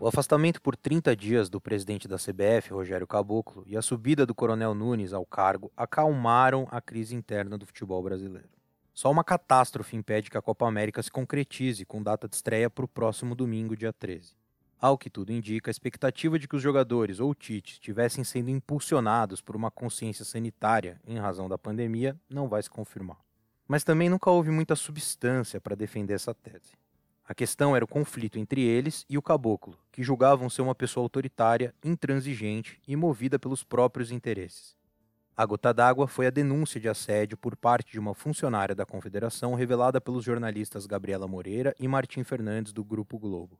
O afastamento por 30 dias do presidente da CBF, Rogério Caboclo, e a subida do coronel Nunes ao cargo acalmaram a crise interna do futebol brasileiro. Só uma catástrofe impede que a Copa América se concretize, com data de estreia para o próximo domingo, dia 13. Ao que tudo indica, a expectativa de que os jogadores ou o Tite estivessem sendo impulsionados por uma consciência sanitária em razão da pandemia não vai se confirmar. Mas também nunca houve muita substância para defender essa tese. A questão era o conflito entre eles e o Caboclo, que julgavam ser uma pessoa autoritária, intransigente e movida pelos próprios interesses. A gota d'água foi a denúncia de assédio por parte de uma funcionária da Confederação revelada pelos jornalistas Gabriela Moreira e Martim Fernandes do Grupo Globo.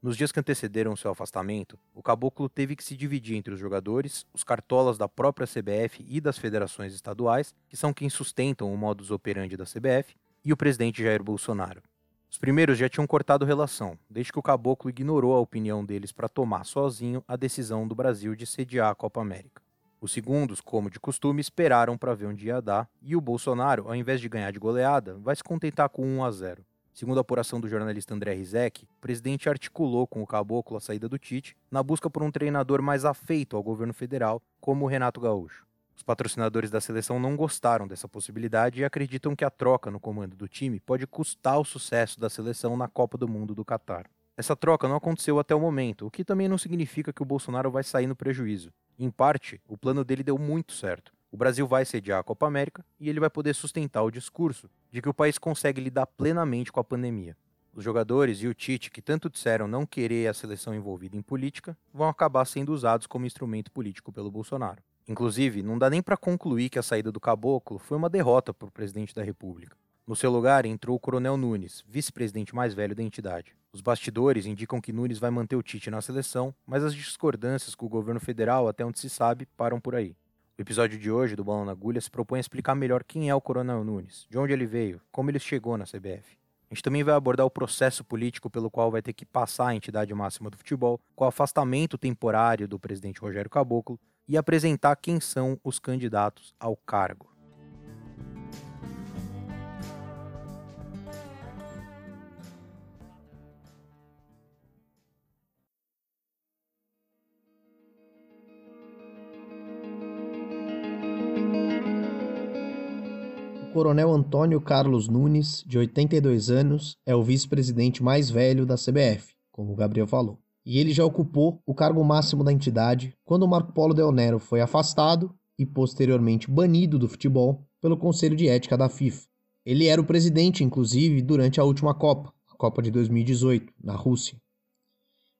Nos dias que antecederam seu afastamento, o Caboclo teve que se dividir entre os jogadores, os cartolas da própria CBF e das federações estaduais, que são quem sustentam o modus operandi da CBF, e o presidente Jair Bolsonaro. Os primeiros já tinham cortado relação, desde que o Caboclo ignorou a opinião deles para tomar sozinho a decisão do Brasil de sediar a Copa América. Os segundos, como de costume, esperaram para ver onde ia dar, e o Bolsonaro, ao invés de ganhar de goleada, vai se contentar com 1-0. Segundo a apuração do jornalista André Rizek, o presidente articulou com o Caboclo a saída do Tite na busca por um treinador mais afeito ao governo federal, como o Renato Gaúcho. Os patrocinadores da seleção não gostaram dessa possibilidade e acreditam que a troca no comando do time pode custar o sucesso da seleção na Copa do Mundo do Qatar. Essa troca não aconteceu até o momento, o que também não significa que o Bolsonaro vai sair no prejuízo. Em parte, o plano dele deu muito certo. O Brasil vai sediar a Copa América e ele vai poder sustentar o discurso de que o país consegue lidar plenamente com a pandemia. Os jogadores e o Tite, que tanto disseram não querer a seleção envolvida em política, vão acabar sendo usados como instrumento político pelo Bolsonaro. Inclusive, não dá nem para concluir que a saída do Caboclo foi uma derrota para o presidente da República. No seu lugar entrou o coronel Nunes, vice-presidente mais velho da entidade. Os bastidores indicam que Nunes vai manter o Tite na seleção, mas as discordâncias com o governo federal, até onde se sabe, param por aí. O episódio de hoje do Bola na Agulha se propõe a explicar melhor quem é o coronel Nunes, de onde ele veio, como ele chegou na CBF. A gente também vai abordar o processo político pelo qual vai ter que passar a entidade máxima do futebol, com o afastamento temporário do presidente Rogério Caboclo, e apresentar quem são os candidatos ao cargo. O coronel Antônio Carlos Nunes, de 82 anos, é o vice-presidente mais velho da CBF, como o Gabriel falou. E ele já ocupou o cargo máximo da entidade quando Marco Polo Del Nero foi afastado e posteriormente banido do futebol pelo Conselho de Ética da FIFA. Ele era o presidente, inclusive, durante a última Copa, a Copa de 2018, na Rússia.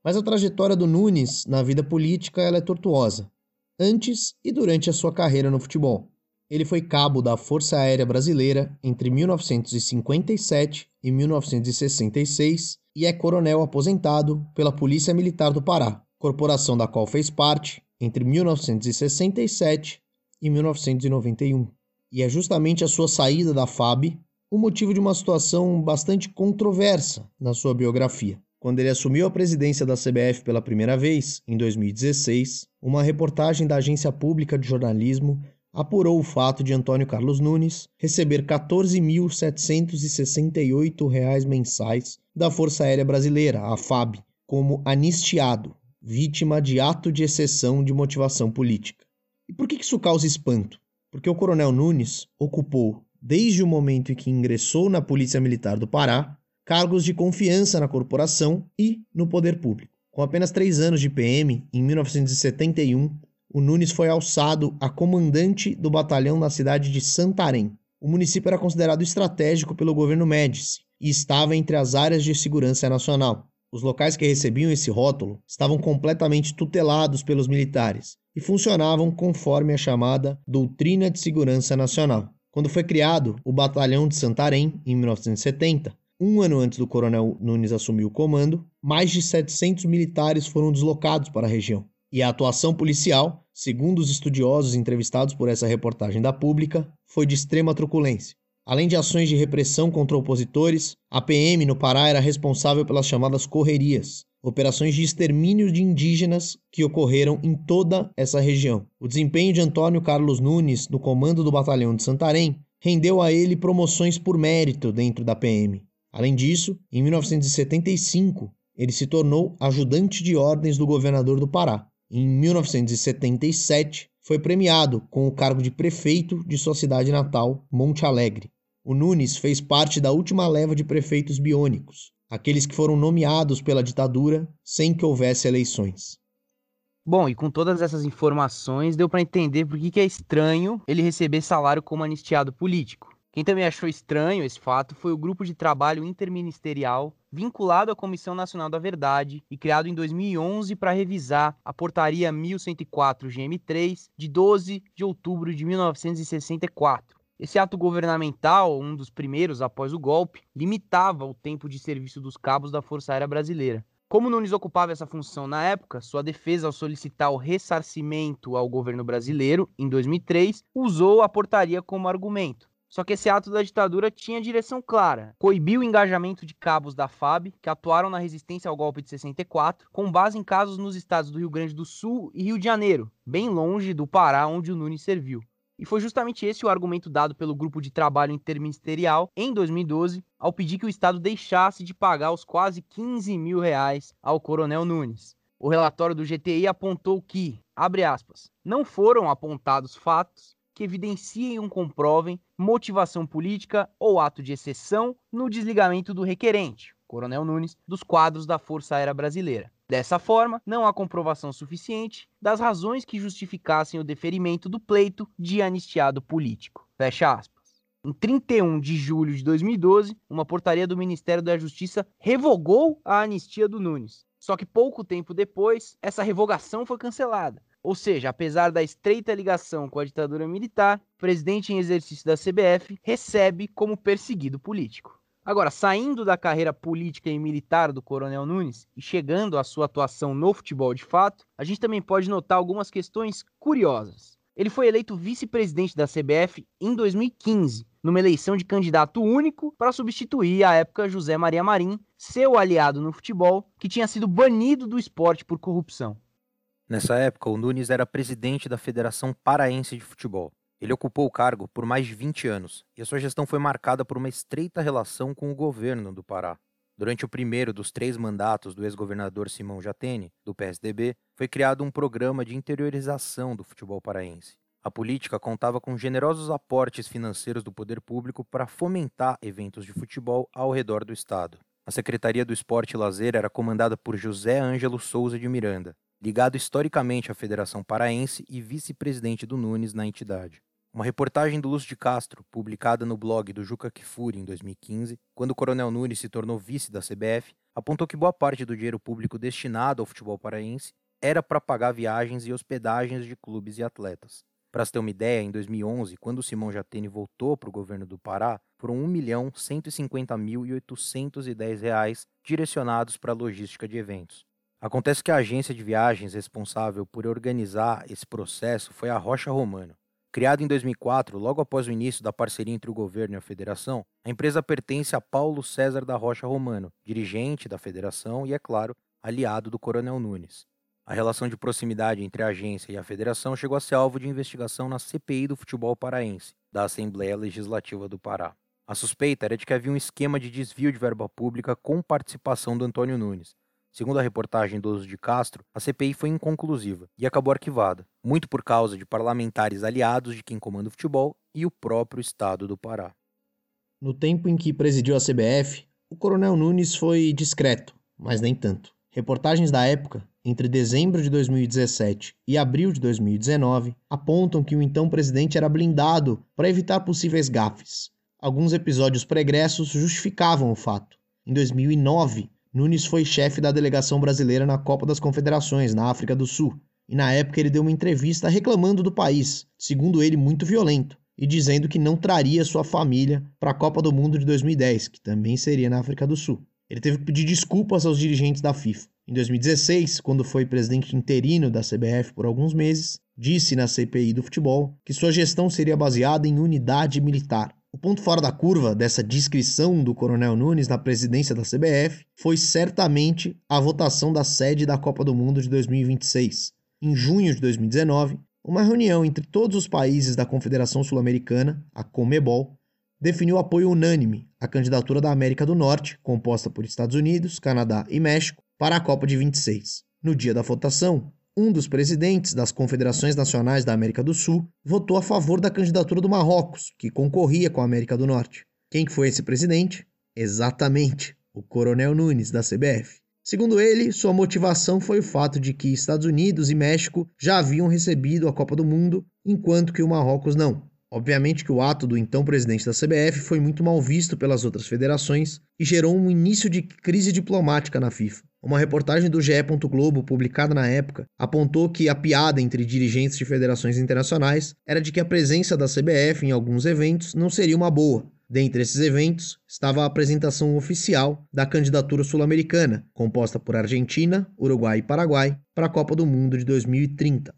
Mas a trajetória do Nunes na vida política ela é tortuosa, antes e durante a sua carreira no futebol. Ele foi cabo da Força Aérea Brasileira entre 1957 e 1966 e é coronel aposentado pela Polícia Militar do Pará, corporação da qual fez parte entre 1967 e 1991. E é justamente a sua saída da FAB o motivo de uma situação bastante controversa na sua biografia. Quando ele assumiu a presidência da CBF pela primeira vez, em 2016, uma reportagem da Agência Pública de Jornalismo apurou o fato de Antônio Carlos Nunes receber R$ 14.768 mensais da Força Aérea Brasileira, a FAB, como anistiado, vítima de ato de exceção de motivação política. E por que isso causa espanto? Porque o coronel Nunes ocupou, desde o momento em que ingressou na Polícia Militar do Pará, cargos de confiança na corporação e no poder público. Com apenas 3 anos de PM, em 1971, o Nunes foi alçado a comandante do batalhão na cidade de Santarém. O município era considerado estratégico pelo governo Médici e estava entre as áreas de segurança nacional. Os locais que recebiam esse rótulo estavam completamente tutelados pelos militares e funcionavam conforme a chamada Doutrina de Segurança Nacional. Quando foi criado o Batalhão de Santarém, em 1970, 1 ano antes do coronel Nunes assumir o comando, mais de 700 militares foram deslocados para a região. E a atuação policial, segundo os estudiosos entrevistados por essa reportagem da Pública, foi de extrema truculência. Além de ações de repressão contra opositores, a PM no Pará era responsável pelas chamadas correrias, operações de extermínio de indígenas que ocorreram em toda essa região. O desempenho de Antônio Carlos Nunes no comando do Batalhão de Santarém rendeu a ele promoções por mérito dentro da PM. Além disso, em 1975, ele se tornou ajudante de ordens do governador do Pará. Em 1977, foi premiado com o cargo de prefeito de sua cidade natal, Monte Alegre. O Nunes fez parte da última leva de prefeitos biônicos, aqueles que foram nomeados pela ditadura sem que houvesse eleições. Bom, e com todas essas informações, deu para entender por que é estranho ele receber salário como anistiado político. Quem também achou estranho esse fato foi o Grupo de Trabalho Interministerial, vinculado à Comissão Nacional da Verdade e criado em 2011 para revisar a Portaria 1104-GM3, de 12 de outubro de 1964. Esse ato governamental, um dos primeiros após o golpe, limitava o tempo de serviço dos cabos da Força Aérea Brasileira. Como Nunes ocupava essa função na época, sua defesa ao solicitar o ressarcimento ao governo brasileiro, em 2003, usou a portaria como argumento. Só que esse ato da ditadura tinha direção clara. Coibiu o engajamento de cabos da FAB, que atuaram na resistência ao golpe de 64, com base em casos nos estados do Rio Grande do Sul e Rio de Janeiro, bem longe do Pará, onde o Nunes serviu. E foi justamente esse o argumento dado pelo Grupo de Trabalho Interministerial, em 2012, ao pedir que o Estado deixasse de pagar os quase R$15 mil ao coronel Nunes. O relatório do GTI apontou que, abre aspas, não foram apontados fatos que evidenciem ou comprovem motivação política ou ato de exceção no desligamento do requerente, coronel Nunes, dos quadros da Força Aérea Brasileira. Dessa forma, não há comprovação suficiente das razões que justificassem o deferimento do pleito de anistiado político. Fecha aspas. Em 31 de julho de 2012, uma portaria do Ministério da Justiça revogou a anistia do Nunes. Só que pouco tempo depois, essa revogação foi cancelada. Ou seja, apesar da estreita ligação com a ditadura militar, o presidente em exercício da CBF recebe como perseguido político. Agora, saindo da carreira política e militar do coronel Nunes e chegando à sua atuação no futebol de fato, a gente também pode notar algumas questões curiosas. Ele foi eleito vice-presidente da CBF em 2015, numa eleição de candidato único para substituir, à época, José Maria Marim, seu aliado no futebol, que tinha sido banido do esporte por corrupção. Nessa época, o Nunes era presidente da Federação Paraense de Futebol. Ele ocupou o cargo por mais de 20 anos e a sua gestão foi marcada por uma estreita relação com o governo do Pará. Durante o primeiro dos 3 mandatos do ex-governador Simão Jatene, do PSDB, foi criado um programa de interiorização do futebol paraense. A política contava com generosos aportes financeiros do poder público para fomentar eventos de futebol ao redor do estado. A Secretaria do Esporte e Lazer era comandada por José Ângelo Souza de Miranda, ligado historicamente à Federação Paraense e vice-presidente do Nunes na entidade. Uma reportagem do Lúcio de Castro, publicada no blog do Juca Kfouri em 2015, quando o coronel Nunes se tornou vice da CBF, apontou que boa parte do dinheiro público destinado ao futebol paraense era para pagar viagens e hospedagens de clubes e atletas. Para se ter uma ideia, em 2011, quando o Simão Jatene voltou para o governo do Pará, foram R$1.150.810 direcionados para a logística de eventos. Acontece que a agência de viagens responsável por organizar esse processo foi a Rocha Romano. Criada em 2004, logo após o início da parceria entre o governo e a federação, a empresa pertence a Paulo César da Rocha Romano, dirigente da federação e, é claro, aliado do coronel Nunes. A relação de proximidade entre a agência e a federação chegou a ser alvo de investigação na CPI do futebol paraense, da Assembleia Legislativa do Pará. A suspeita era de que havia um esquema de desvio de verba pública com participação do Antônio Nunes. Segundo a reportagem do Lúcio de Castro, a CPI foi inconclusiva e acabou arquivada, muito por causa de parlamentares aliados de quem comanda o futebol e o próprio estado do Pará. No tempo em que presidiu a CBF, o coronel Nunes foi discreto, mas nem tanto. Reportagens da época, entre dezembro de 2017 e abril de 2019, apontam que o então presidente era blindado para evitar possíveis gafes. Alguns episódios pregressos justificavam o fato. Em 2009, Nunes foi chefe da delegação brasileira na Copa das Confederações, na África do Sul, e na época ele deu uma entrevista reclamando do país, segundo ele muito violento, e dizendo que não traria sua família para a Copa do Mundo de 2010, que também seria na África do Sul. Ele teve que pedir desculpas aos dirigentes da FIFA. Em 2016, quando foi presidente interino da CBF por alguns meses, disse na CPI do futebol que sua gestão seria baseada em unidade militar, O ponto fora da curva dessa discrição do Coronel Nunes na presidência da CBF foi certamente a votação da sede da Copa do Mundo de 2026. Em junho de 2019, uma reunião entre todos os países da Confederação Sul-Americana, a CONMEBOL, definiu apoio unânime à candidatura da América do Norte, composta por Estados Unidos, Canadá e México, para a Copa de 26. No dia da votação, um dos presidentes das Confederações Nacionais da América do Sul votou a favor da candidatura do Marrocos, que concorria com a América do Norte. Quem que foi esse presidente? Exatamente, o Coronel Nunes, da CBF. Segundo ele, sua motivação foi o fato de que Estados Unidos e México já haviam recebido a Copa do Mundo, enquanto que o Marrocos não. Obviamente que o ato do então presidente da CBF foi muito mal visto pelas outras federações e gerou um início de crise diplomática na FIFA. Uma reportagem do GE. Globo, publicada na época, apontou que a piada entre dirigentes de federações internacionais era de que a presença da CBF em alguns eventos não seria uma boa. Dentre esses eventos, estava a apresentação oficial da candidatura sul-americana, composta por Argentina, Uruguai e Paraguai, para a Copa do Mundo de 2030.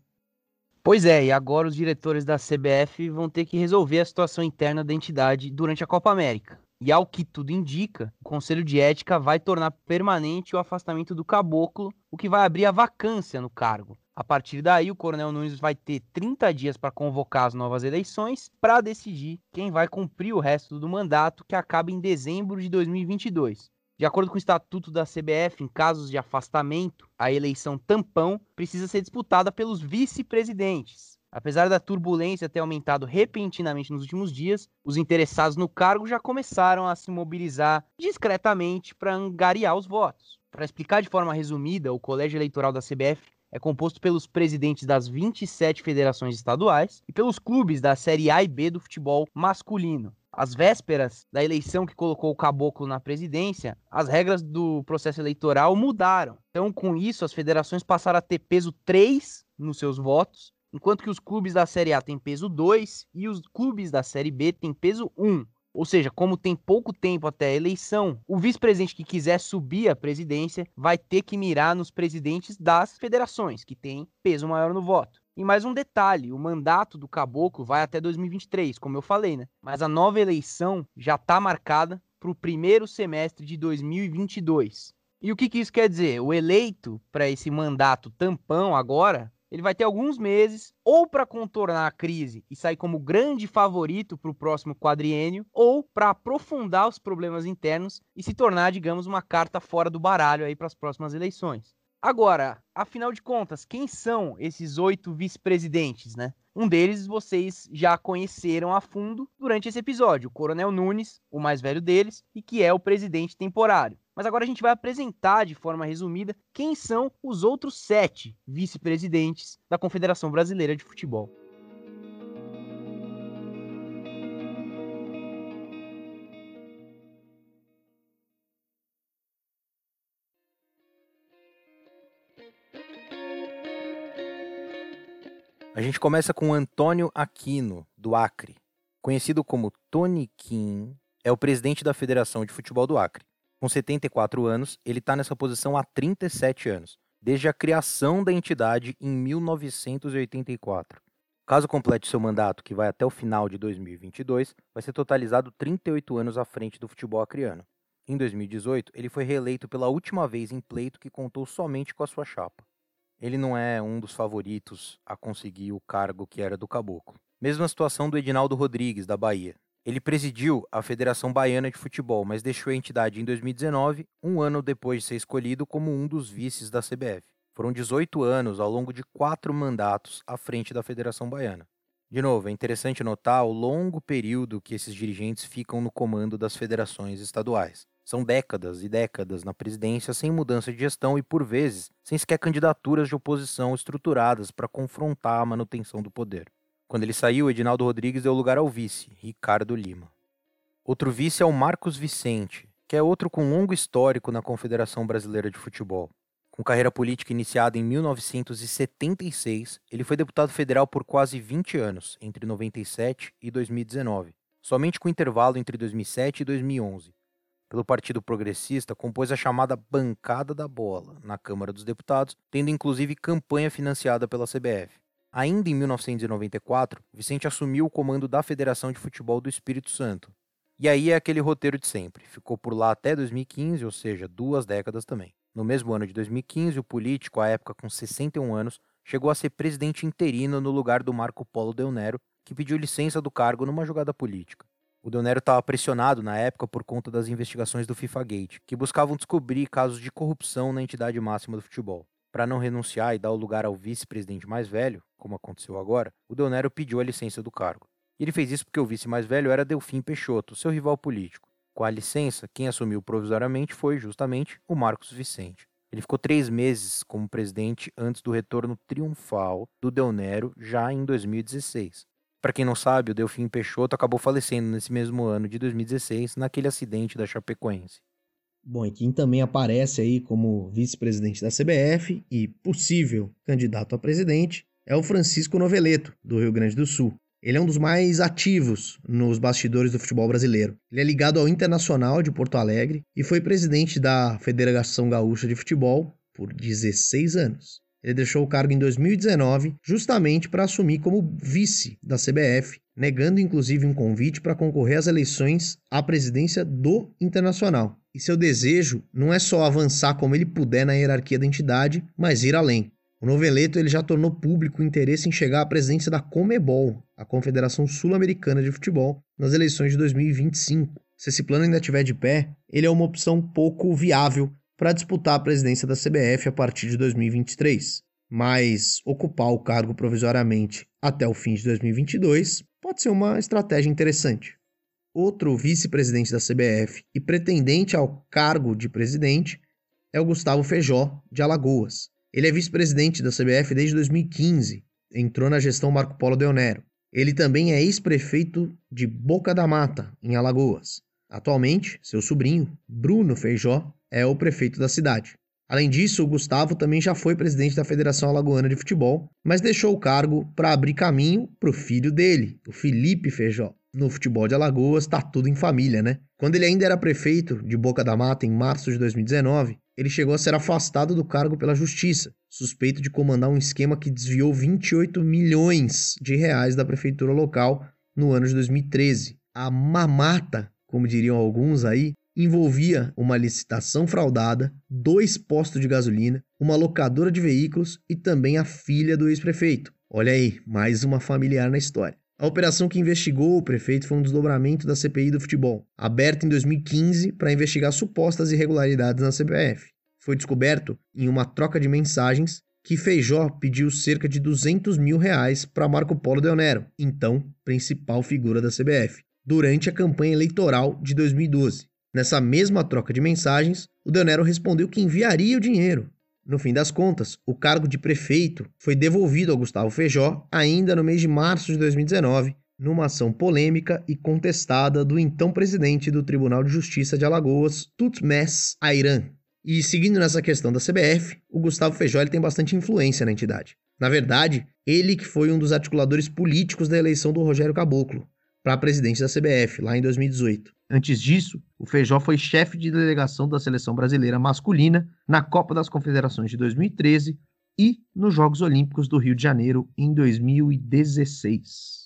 Pois é, e agora os diretores da CBF vão ter que resolver a situação interna da entidade durante a Copa América. E ao que tudo indica, o Conselho de Ética vai tornar permanente o afastamento do Caboclo, o que vai abrir a vacância no cargo. A partir daí, o Coronel Nunes vai ter 30 dias para convocar as novas eleições para decidir quem vai cumprir o resto do mandato, que acaba em dezembro de 2022. De acordo com o Estatuto da CBF, em casos de afastamento, a eleição tampão precisa ser disputada pelos vice-presidentes. Apesar da turbulência ter aumentado repentinamente nos últimos dias, os interessados no cargo já começaram a se mobilizar discretamente para angariar os votos. Para explicar de forma resumida, o Colégio Eleitoral da CBF é composto pelos presidentes das 27 federações estaduais e pelos clubes da Série A e B do futebol masculino. Às vésperas da eleição que colocou o Caboclo na presidência, as regras do processo eleitoral mudaram. Então, com isso, as federações passaram a ter peso 3 nos seus votos, enquanto que os clubes da Série A têm peso 2 e os clubes da Série B têm peso 1. Ou seja, como tem pouco tempo até a eleição, o vice-presidente que quiser subir à presidência vai ter que mirar nos presidentes das federações, que têm peso maior no voto. E mais um detalhe, o mandato do Caboclo vai até 2023, como eu falei, né? Mas a nova eleição já está marcada para o primeiro semestre de 2022. E o que isso quer dizer? O eleito para esse mandato tampão agora, ele vai ter alguns meses ou para contornar a crise e sair como grande favorito para o próximo quadriênio ou para aprofundar os problemas internos e se tornar, digamos, uma carta fora do baralho aí para as próximas eleições. Agora, afinal de contas, quem são esses 8 vice-presidentes, né? Um deles vocês já conheceram a fundo durante esse episódio, o Coronel Nunes, o mais velho deles, e que é o presidente temporário. Mas agora a gente vai apresentar de forma resumida quem são os outros 7 vice-presidentes da Confederação Brasileira de Futebol. A gente começa com Antônio Aquino, do Acre. Conhecido como Toniquim, é o presidente da Federação de Futebol do Acre. Com 74 anos, ele está nessa posição há 37 anos, desde a criação da entidade em 1984. Caso complete seu mandato, que vai até o final de 2022, vai ser totalizado 38 anos à frente do futebol acreano. Em 2018, ele foi reeleito pela última vez em pleito que contou somente com a sua chapa. Ele não é um dos favoritos a conseguir o cargo que era do Caboclo. Mesma situação do Edinaldo Rodrigues, da Bahia. Ele presidiu a Federação Baiana de Futebol, mas deixou a entidade em 2019, um ano depois de ser escolhido como um dos vices da CBF. Foram 18 anos ao longo de 4 mandatos à frente da Federação Baiana. De novo, é interessante notar o longo período que esses dirigentes ficam no comando das federações estaduais. São décadas e décadas na presidência sem mudança de gestão e, por vezes, sem sequer candidaturas de oposição estruturadas para confrontar a manutenção do poder. Quando ele saiu, Edinaldo Rodrigues deu lugar ao vice, Ricardo Lima. Outro vice é o Marcos Vicente, que é outro com longo histórico na Confederação Brasileira de Futebol. Com carreira política iniciada em 1976, ele foi deputado federal por quase 20 anos, entre 1997 e 2019, somente com intervalo entre 2007 e 2011. Pelo Partido Progressista, compôs a chamada Bancada da Bola na Câmara dos Deputados, tendo inclusive campanha financiada pela CBF. Ainda em 1994, Vicente assumiu o comando da Federação de Futebol do Espírito Santo. E aí é aquele roteiro de sempre. Ficou por lá até 2015, ou seja, 2 décadas também. No mesmo ano de 2015, o político, à época com 61 anos, chegou a ser presidente interino no lugar do Marco Polo Del Nero, que pediu licença do cargo numa jogada política. O Del Nero estava pressionado na época por conta das investigações do FIFA Gate, que buscavam descobrir casos de corrupção na entidade máxima do futebol. Para não renunciar e dar o lugar ao vice-presidente mais velho, como aconteceu agora, o Del Nero pediu a licença do cargo. E ele fez isso porque o vice mais velho era Delfim Peixoto, seu rival político. Com a licença, quem assumiu provisoriamente foi, justamente, o Marcos Vicente. Ele ficou 3 meses como presidente antes do retorno triunfal do Del Nero, já em 2016. Para quem não sabe, o Delfim Peixoto acabou falecendo nesse mesmo ano de 2016, naquele acidente da Chapecoense. Bom, e quem também aparece aí como vice-presidente da CBF e possível candidato a presidente é o Francisco Noveletto, do Rio Grande do Sul. Ele é um dos mais ativos nos bastidores do futebol brasileiro. Ele é ligado ao Internacional de Porto Alegre e foi presidente da Federação Gaúcha de Futebol por 16 anos. Ele deixou o cargo em 2019 justamente para assumir como vice da CBF, negando inclusive um convite para concorrer às eleições à presidência do Internacional. E seu desejo não é só avançar como ele puder na hierarquia da entidade, mas ir além. O Noveletto ele já tornou público o interesse em chegar à presidência da CONMEBOL, a Confederação Sul-Americana de Futebol, nas eleições de 2025. Se esse plano ainda estiver de pé, ele é uma opção pouco viável para disputar a presidência da CBF a partir de 2023. Mas ocupar o cargo provisoriamente até o fim de 2022 pode ser uma estratégia interessante. Outro vice-presidente da CBF e pretendente ao cargo de presidente é o Gustavo Feijó, de Alagoas. Ele é vice-presidente da CBF desde 2015, entrou na gestão Marco Polo Del Nero. Ele também é ex-prefeito de Boca da Mata, em Alagoas. Atualmente, seu sobrinho, Bruno Feijó, é o prefeito da cidade. Além disso, o Gustavo também já foi presidente da Federação Alagoana de Futebol, mas deixou o cargo para abrir caminho para o filho dele, o Felipe Feijó. No futebol de Alagoas, tá tudo em família, né? Quando ele ainda era prefeito de Boca da Mata, em março de 2019, ele chegou a ser afastado do cargo pela justiça, suspeito de comandar um esquema que desviou 28 milhões de reais da prefeitura local no ano de 2013. A mamata, como diriam alguns aí, envolvia uma licitação fraudada, 2 postos de gasolina, uma locadora de veículos e também a filha do ex-prefeito. Olha aí, mais uma familiar na história. A operação que investigou o prefeito foi um desdobramento da CPI do futebol, aberta em 2015 para investigar supostas irregularidades na CBF. Foi descoberto em uma troca de mensagens que Feijó pediu cerca de 200 mil reais para Marco Polo Del Nero, então principal figura da CBF, durante a campanha eleitoral de 2012. Nessa mesma troca de mensagens, o Del Nero respondeu que enviaria o dinheiro. No fim das contas, o cargo de prefeito foi devolvido a Gustavo Feijó ainda no mês de março de 2019, numa ação polêmica e contestada do então presidente do Tribunal de Justiça de Alagoas, Tutmés Ayran. E seguindo nessa questão da CBF, o Gustavo Feijó ele tem bastante influência na entidade. Na verdade, ele que foi um dos articuladores políticos da eleição do Rogério Caboclo para presidente da CBF, lá em 2018. Antes disso, o Feijó foi chefe de delegação da Seleção Brasileira Masculina na Copa das Confederações de 2013 e nos Jogos Olímpicos do Rio de Janeiro em 2016.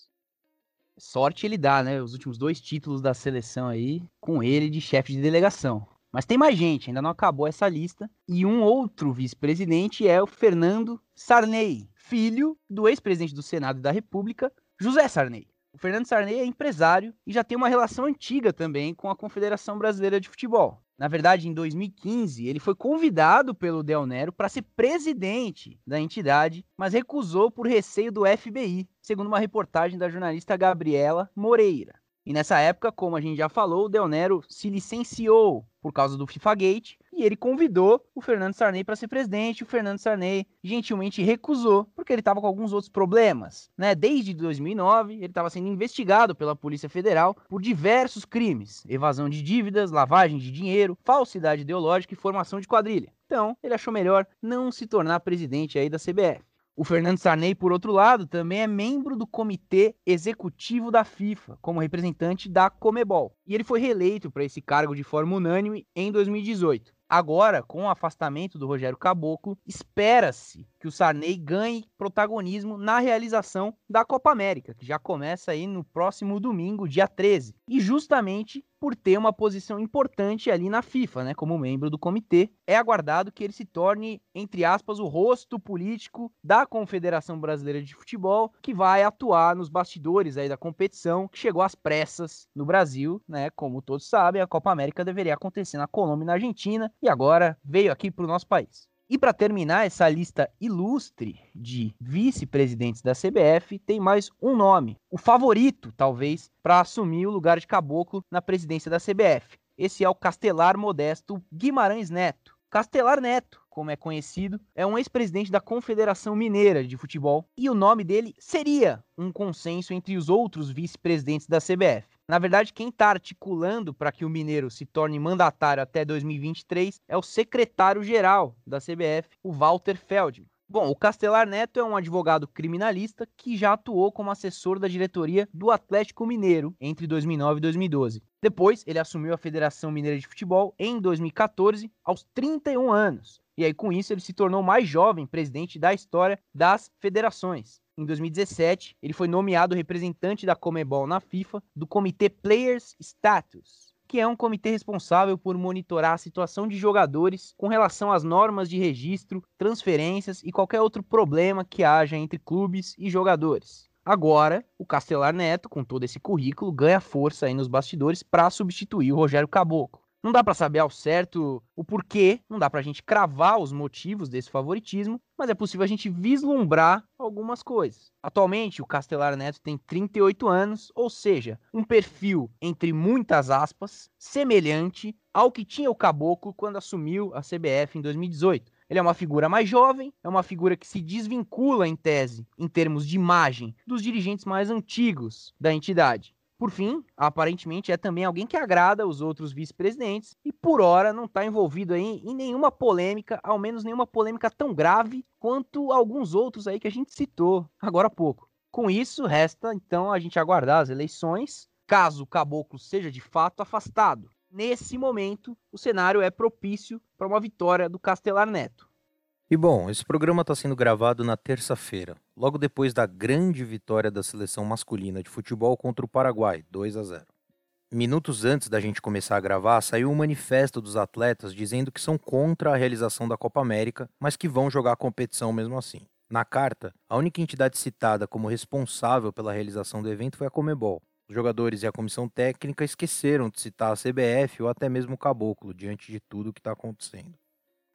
Sorte ele dá, né? Os últimos 2 títulos da seleção aí, com ele de chefe de delegação. Mas tem mais gente, ainda não acabou essa lista. E um outro vice-presidente é o Fernando Sarney, filho do ex-presidente do Senado da República, José Sarney. O Fernando Sarney é empresário e já tem uma relação antiga também com a Confederação Brasileira de Futebol. Na verdade, em 2015, ele foi convidado pelo Del Nero para ser presidente da entidade, mas recusou por receio do FBI, segundo uma reportagem da jornalista Gabriela Moreira. E nessa época, como a gente já falou, o Del Nero se licenciou por causa do FIFA Gate e ele convidou o Fernando Sarney para ser presidente. O Fernando Sarney gentilmente recusou, porque ele estava com alguns outros problemas, né? Desde 2009, ele estava sendo investigado pela Polícia Federal por diversos crimes: evasão de dívidas, lavagem de dinheiro, falsidade ideológica e formação de quadrilha. Então, ele achou melhor não se tornar presidente aí da CBF. O Fernando Sarney, por outro lado, também é membro do Comitê Executivo da FIFA, como representante da CONMEBOL. E ele foi reeleito para esse cargo de forma unânime em 2018. Agora, com o afastamento do Rogério Caboclo, espera-se que o Sarney ganhe protagonismo na realização da Copa América, que já começa aí no próximo domingo, dia 13. E justamente por ter uma posição importante ali na FIFA, né, como membro do comitê, é aguardado que ele se torne, entre aspas, o rosto político da Confederação Brasileira de Futebol, que vai atuar nos bastidores aí da competição, que chegou às pressas no Brasil, né, como todos sabem, a Copa América deveria acontecer na Colômbia e na Argentina, e agora veio aqui para o nosso país. E para terminar essa lista ilustre de vice-presidentes da CBF, tem mais um nome, o favorito, talvez, para assumir o lugar de Caboclo na presidência da CBF. Esse é o Castelar Modesto Guimarães Neto. Castelar Neto, como é conhecido, é um ex-presidente da Confederação Mineira de Futebol, e o nome dele seria um consenso entre os outros vice-presidentes da CBF. Na verdade, quem está articulando para que o Mineiro se torne mandatário até 2023 é o secretário-geral da CBF, o Walter Feldman. Bom, o Castelar Neto é um advogado criminalista que já atuou como assessor da diretoria do Atlético Mineiro entre 2009 e 2012. Depois, ele assumiu a Federação Mineira de Futebol em 2014, aos 31 anos. E aí, com isso, ele se tornou o mais jovem presidente da história das federações. Em 2017, ele foi nomeado representante da CONMEBOL na FIFA do Comitê Players Status, que é um comitê responsável por monitorar a situação de jogadores com relação às normas de registro, transferências e qualquer outro problema que haja entre clubes e jogadores. Agora, o Castelar Neto, com todo esse currículo, ganha força aí nos bastidores para substituir o Rogério Caboclo. Não dá para saber ao certo o porquê, não dá para a gente cravar os motivos desse favoritismo, mas é possível a gente vislumbrar algumas coisas. Atualmente, o Castelar Neto tem 38 anos, ou seja, um perfil, entre muitas aspas, semelhante ao que tinha o Caboclo quando assumiu a CBF em 2018. Ele é uma figura mais jovem, é uma figura que se desvincula em tese, em termos de imagem, dos dirigentes mais antigos da entidade. Por fim, aparentemente é também alguém que agrada os outros vice-presidentes e por hora não está envolvido aí em nenhuma polêmica, ao menos nenhuma polêmica tão grave quanto alguns outros aí que a gente citou agora há pouco. Com isso, resta então a gente aguardar as eleições, caso o Caboclo seja de fato afastado. Nesse momento, o cenário é propício para uma vitória do Castelar Neto. E bom, esse programa está sendo gravado na terça-feira, logo depois da grande vitória da seleção masculina de futebol contra o Paraguai, 2-0. Minutos antes da gente começar a gravar, saiu um manifesto dos atletas dizendo que são contra a realização da Copa América, mas que vão jogar a competição mesmo assim. Na carta, a única entidade citada como responsável pela realização do evento foi a CONMEBOL. Os jogadores e a comissão técnica esqueceram de citar a CBF ou até mesmo o Caboclo diante de tudo o que está acontecendo.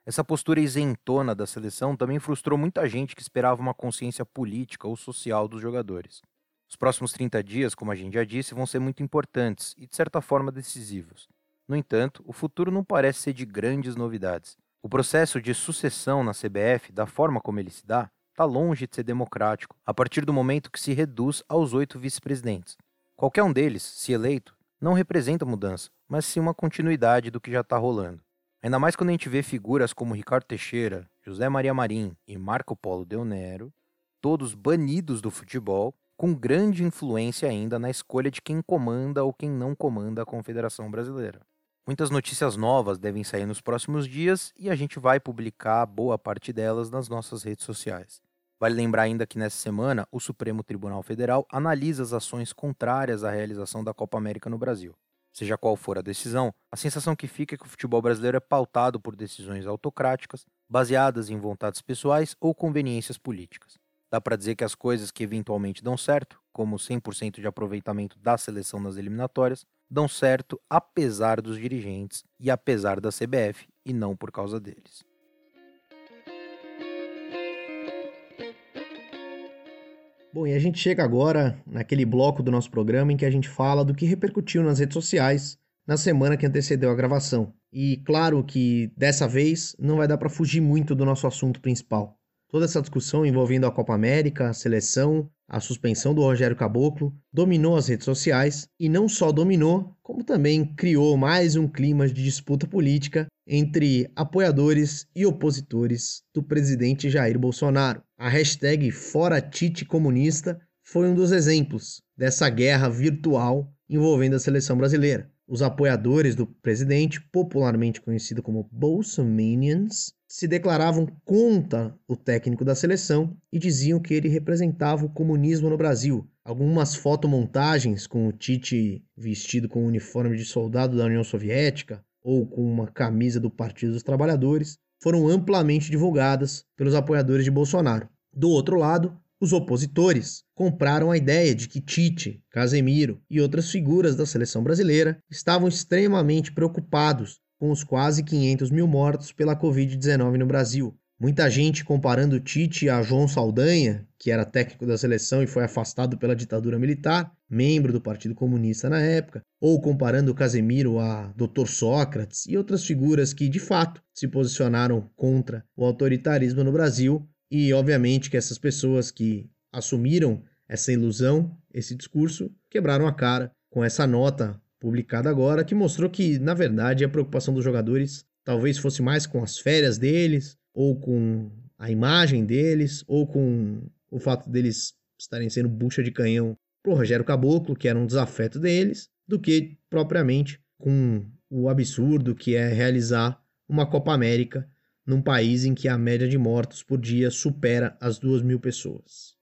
Essa postura isentona da seleção também frustrou muita gente que esperava uma consciência política ou social dos jogadores. Os próximos 30 dias, como a gente já disse, vão ser muito importantes e, de certa forma, decisivos. No entanto, o futuro não parece ser de grandes novidades. O processo de sucessão na CBF, da forma como ele se dá, está longe de ser democrático, a partir do momento que se reduz aos 8 vice-presidentes. Qualquer um deles, se eleito, não representa mudança, mas sim uma continuidade do que já está rolando. Ainda mais quando a gente vê figuras como Ricardo Teixeira, José Maria Marim e Marco Polo Del Nero, todos banidos do futebol, com grande influência ainda na escolha de quem comanda ou quem não comanda a Confederação Brasileira. Muitas notícias novas devem sair nos próximos dias e a gente vai publicar boa parte delas nas nossas redes sociais. Vale lembrar ainda que nessa semana o Supremo Tribunal Federal analisa as ações contrárias à realização da Copa América no Brasil. Seja qual for a decisão, a sensação que fica é que o futebol brasileiro é pautado por decisões autocráticas, baseadas em vontades pessoais ou conveniências políticas. Dá para dizer que as coisas que eventualmente dão certo, como 100% de aproveitamento da seleção nas eliminatórias, dão certo apesar dos dirigentes e apesar da CBF, e não por causa deles. Bom, e a gente chega agora naquele bloco do nosso programa em que a gente fala do que repercutiu nas redes sociais na semana que antecedeu a gravação. E claro que, dessa vez, não vai dar para fugir muito do nosso assunto principal. Toda essa discussão envolvendo a Copa América, a seleção, a suspensão do Rogério Caboclo, dominou as redes sociais e não só dominou, como também criou mais um clima de disputa política entre apoiadores e opositores do presidente Jair Bolsonaro. A hashtag Fora Tite Comunista foi um dos exemplos dessa guerra virtual envolvendo a seleção brasileira. Os apoiadores do presidente, popularmente conhecido como Bolsominions, se declaravam contra o técnico da seleção e diziam que ele representava o comunismo no Brasil. Algumas fotomontagens com o Tite vestido com o uniforme de soldado da União Soviética ou com uma camisa do Partido dos Trabalhadores foram amplamente divulgadas pelos apoiadores de Bolsonaro. Do outro lado, os opositores compraram a ideia de que Tite, Casemiro e outras figuras da seleção brasileira estavam extremamente preocupados com os quase 500 mil mortos pela Covid-19 no Brasil. Muita gente comparando Tite a João Saldanha, que era técnico da seleção e foi afastado pela ditadura militar, membro do Partido Comunista na época, ou comparando Casemiro a Dr. Sócrates e outras figuras que, de fato, se posicionaram contra o autoritarismo no Brasil. E, obviamente, que essas pessoas que assumiram essa ilusão, esse discurso, quebraram a cara com essa nota publicada agora, que mostrou que, na verdade, a preocupação dos jogadores talvez fosse mais com as férias deles, ou com a imagem deles, ou com o fato deles estarem sendo bucha de canhão pro Rogério Caboclo, que era um desafeto deles, do que, propriamente, com o absurdo que é realizar uma Copa América num país em que a média de mortos por dia supera as 2.000 pessoas.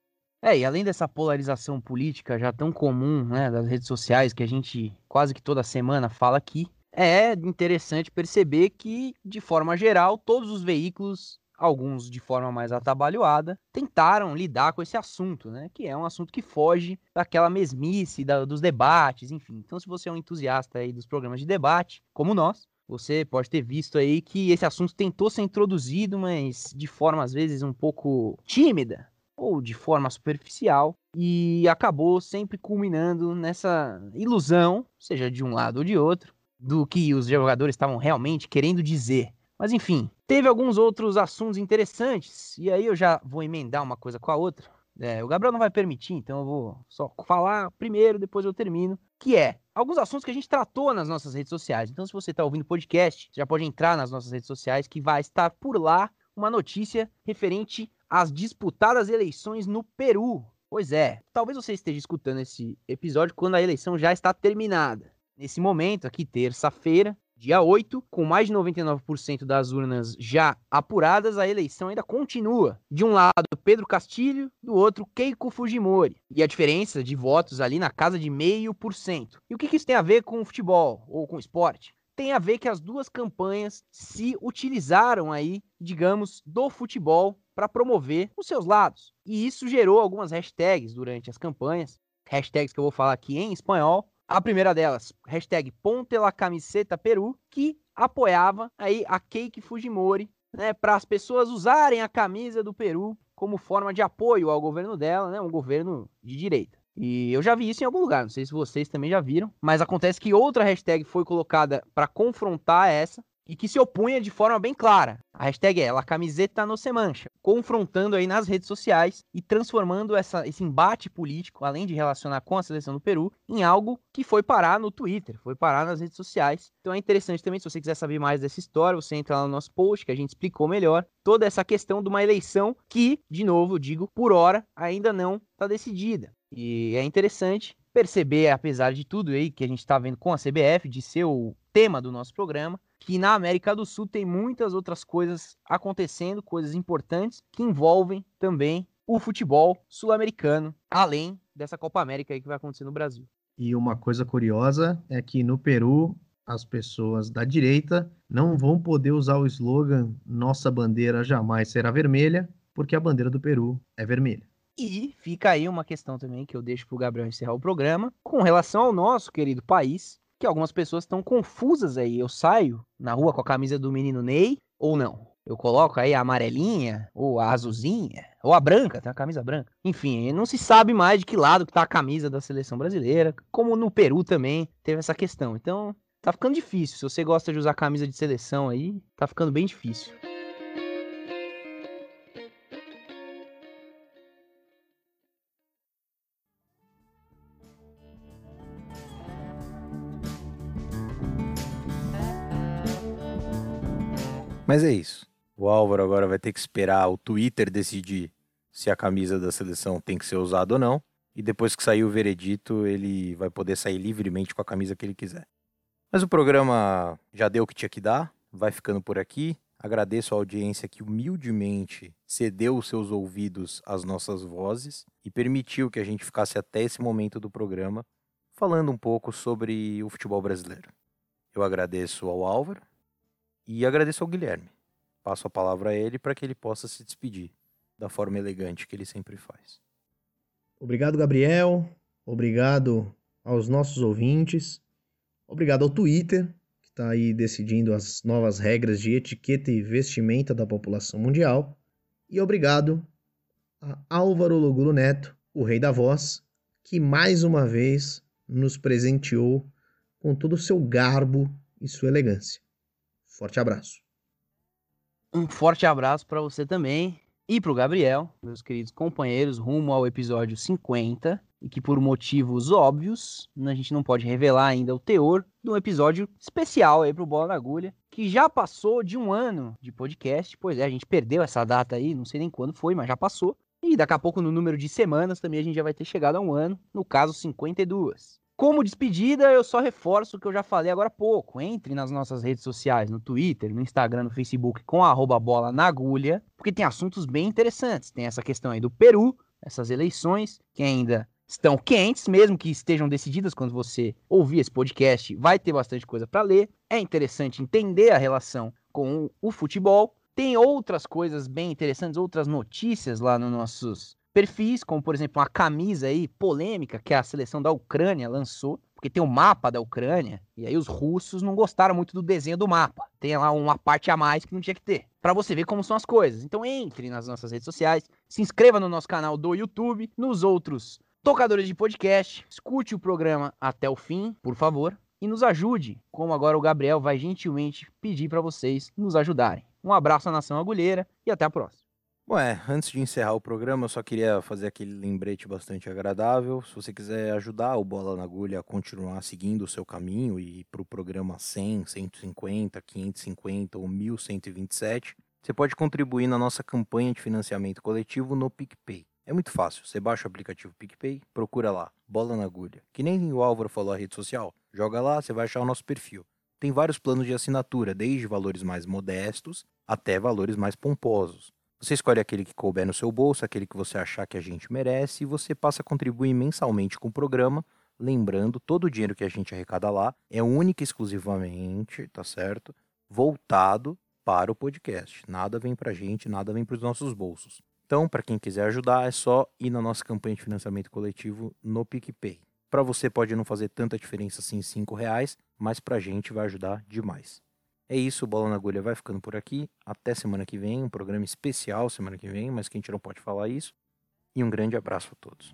E além dessa polarização política já tão comum, né, das redes sociais, que a gente quase que toda semana fala aqui, é interessante perceber que, de forma geral, todos os veículos, alguns de forma mais atabalhoada, tentaram lidar com esse assunto, né, que é um assunto que foge daquela mesmice, dos debates, enfim. Então, se você é um entusiasta aí dos programas de debate, como nós, você pode ter visto aí que esse assunto tentou ser introduzido, mas de forma, às vezes, um pouco tímida ou de forma superficial, e acabou sempre culminando nessa ilusão, seja de um lado ou de outro, do que os jogadores estavam realmente querendo dizer. Mas, enfim, teve alguns outros assuntos interessantes, e aí eu já vou emendar uma coisa com a outra. O Gabriel não vai permitir, então eu vou só falar primeiro, depois eu termino, que é alguns assuntos que a gente tratou nas nossas redes sociais. Então, se você está ouvindo o podcast, você já pode entrar nas nossas redes sociais, que vai estar por lá uma notícia referente às disputadas eleições no Peru. Pois é, talvez você esteja escutando esse episódio quando a eleição já está terminada. Nesse momento, aqui terça-feira, dia 8, com mais de 99% das urnas já apuradas, a eleição ainda continua. De um lado, Pedro Castillo, do outro, Keiko Fujimori. E a diferença de votos ali na casa de 0,5%. E o que isso tem a ver com o futebol ou com o esporte? Tem a ver que as duas campanhas se utilizaram aí, digamos, do futebol para promover os seus lados. E isso gerou algumas hashtags durante as campanhas, hashtags que eu vou falar aqui em espanhol. A primeira delas, hashtag Ponte la Camiseta Peru, que apoiava aí a Keiko Fujimori, né, para as pessoas usarem a camisa do Peru como forma de apoio ao governo dela, né, um governo de direita. E eu já vi isso em algum lugar, não sei se vocês também já viram, mas acontece que outra hashtag foi colocada para confrontar essa e que se opunha de forma bem clara. A hashtag é La Camiseta No Se Mancha, confrontando aí nas redes sociais e transformando esse embate político, além de relacionar com a seleção do Peru, em algo que foi parar no Twitter, foi parar nas redes sociais. Então é interessante também, se você quiser saber mais dessa história, você entra lá no nosso post, que a gente explicou melhor toda essa questão de uma eleição que, de novo, eu digo, por hora, ainda não está decidida. E é interessante perceber, apesar de tudo aí que a gente está vendo com a CBF, de ser o tema do nosso programa, que na América do Sul tem muitas outras coisas acontecendo, coisas importantes que envolvem também o futebol sul-americano, além dessa Copa América aí que vai acontecer no Brasil. E uma coisa curiosa é que no Peru as pessoas da direita não vão poder usar o slogan "Nossa bandeira jamais será vermelha", porque a bandeira do Peru é vermelha. E fica aí uma questão também que eu deixo para o Gabriel encerrar o programa, com relação ao nosso querido país, que algumas pessoas estão confusas aí. Eu saio na rua com a camisa do menino Ney ou não? Eu coloco aí a amarelinha, ou a azulzinha, ou a branca, tem uma camisa branca. Enfim, não se sabe mais de que lado que tá a camisa da seleção brasileira, como no Peru também teve essa questão. Então, tá ficando difícil. Se você gosta de usar camisa de seleção aí, tá ficando bem difícil. Mas é isso. O Álvaro agora vai ter que esperar o Twitter decidir se a camisa da seleção tem que ser usada ou não. E depois que sair o veredito, ele vai poder sair livremente com a camisa que ele quiser. Mas o programa já deu o que tinha que dar, vai ficando por aqui. Agradeço a audiência que humildemente cedeu os seus ouvidos às nossas vozes e permitiu que a gente ficasse até esse momento do programa falando um pouco sobre o futebol brasileiro. Eu agradeço ao Álvaro e agradeço ao Guilherme. Passo a palavra a ele para que ele possa se despedir da forma elegante que ele sempre faz. Obrigado, Gabriel. Obrigado aos nossos ouvintes. Obrigado ao Twitter, está aí decidindo as novas regras de etiqueta e vestimenta da população mundial. E obrigado a Álvaro Lugulo Neto, o rei da voz, que mais uma vez nos presenteou com todo o seu garbo e sua elegância. Forte abraço. Um forte abraço para você também e para o Gabriel, meus queridos companheiros, rumo ao episódio 50. E que por motivos óbvios, a gente não pode revelar ainda o teor de um episódio especial aí pro Bola na Agulha, que já passou de 1 ano de podcast. Pois é, a gente perdeu essa data aí, não sei nem quando foi, mas já passou. E daqui a pouco no número de semanas também a gente já vai ter chegado a 1 ano, no caso 52. Como despedida, eu só reforço o que eu já falei agora há pouco. Entre nas nossas redes sociais, no Twitter, no Instagram, no Facebook, com @bolanagulha, porque tem assuntos bem interessantes. Tem essa questão aí do Peru, essas eleições, que ainda estão quentes, mesmo que estejam decididas quando você ouvir esse podcast, vai ter bastante coisa para ler. É interessante entender a relação com o futebol. Tem outras coisas bem interessantes, outras notícias lá nos nossos perfis, como, por exemplo, uma camisa aí polêmica que a seleção da Ucrânia lançou, porque tem um mapa da Ucrânia, e aí os russos não gostaram muito do desenho do mapa. Tem lá uma parte a mais que não tinha que ter, para você ver como são as coisas. Então entre nas nossas redes sociais, se inscreva no nosso canal do YouTube, nos outros tocadores de podcast, escute o programa até o fim, por favor, e nos ajude, como agora o Gabriel vai gentilmente pedir para vocês nos ajudarem. Um abraço à Nação Agulheira e até a próxima. Bom, antes de encerrar o programa, eu só queria fazer aquele lembrete bastante agradável. Se você quiser ajudar o Bola na Agulha a continuar seguindo o seu caminho e ir para o programa 100, 150, 550 ou 1127, você pode contribuir na nossa campanha de financiamento coletivo no PicPay. É muito fácil, você baixa o aplicativo PicPay, procura lá, Bola na Agulha. Que nem o Álvaro falou a rede social, joga lá, você vai achar o nosso perfil. Tem vários planos de assinatura, desde valores mais modestos até valores mais pomposos. Você escolhe aquele que couber no seu bolso, aquele que você achar que a gente merece, e você passa a contribuir mensalmente com o programa. Lembrando, todo o dinheiro que a gente arrecada lá é único e exclusivamente, tá certo? Voltado para o podcast. Nada vem pra gente, nada vem pros nossos bolsos. Então, para quem quiser ajudar, é só ir na nossa campanha de financiamento coletivo no PicPay. Para você pode não fazer tanta diferença assim, R$5, mas para a gente vai ajudar demais. É isso, Bola na Agulha vai ficando por aqui. Até semana que vem, um programa especial semana que vem, mas que a gente não pode falar isso. E um grande abraço a todos.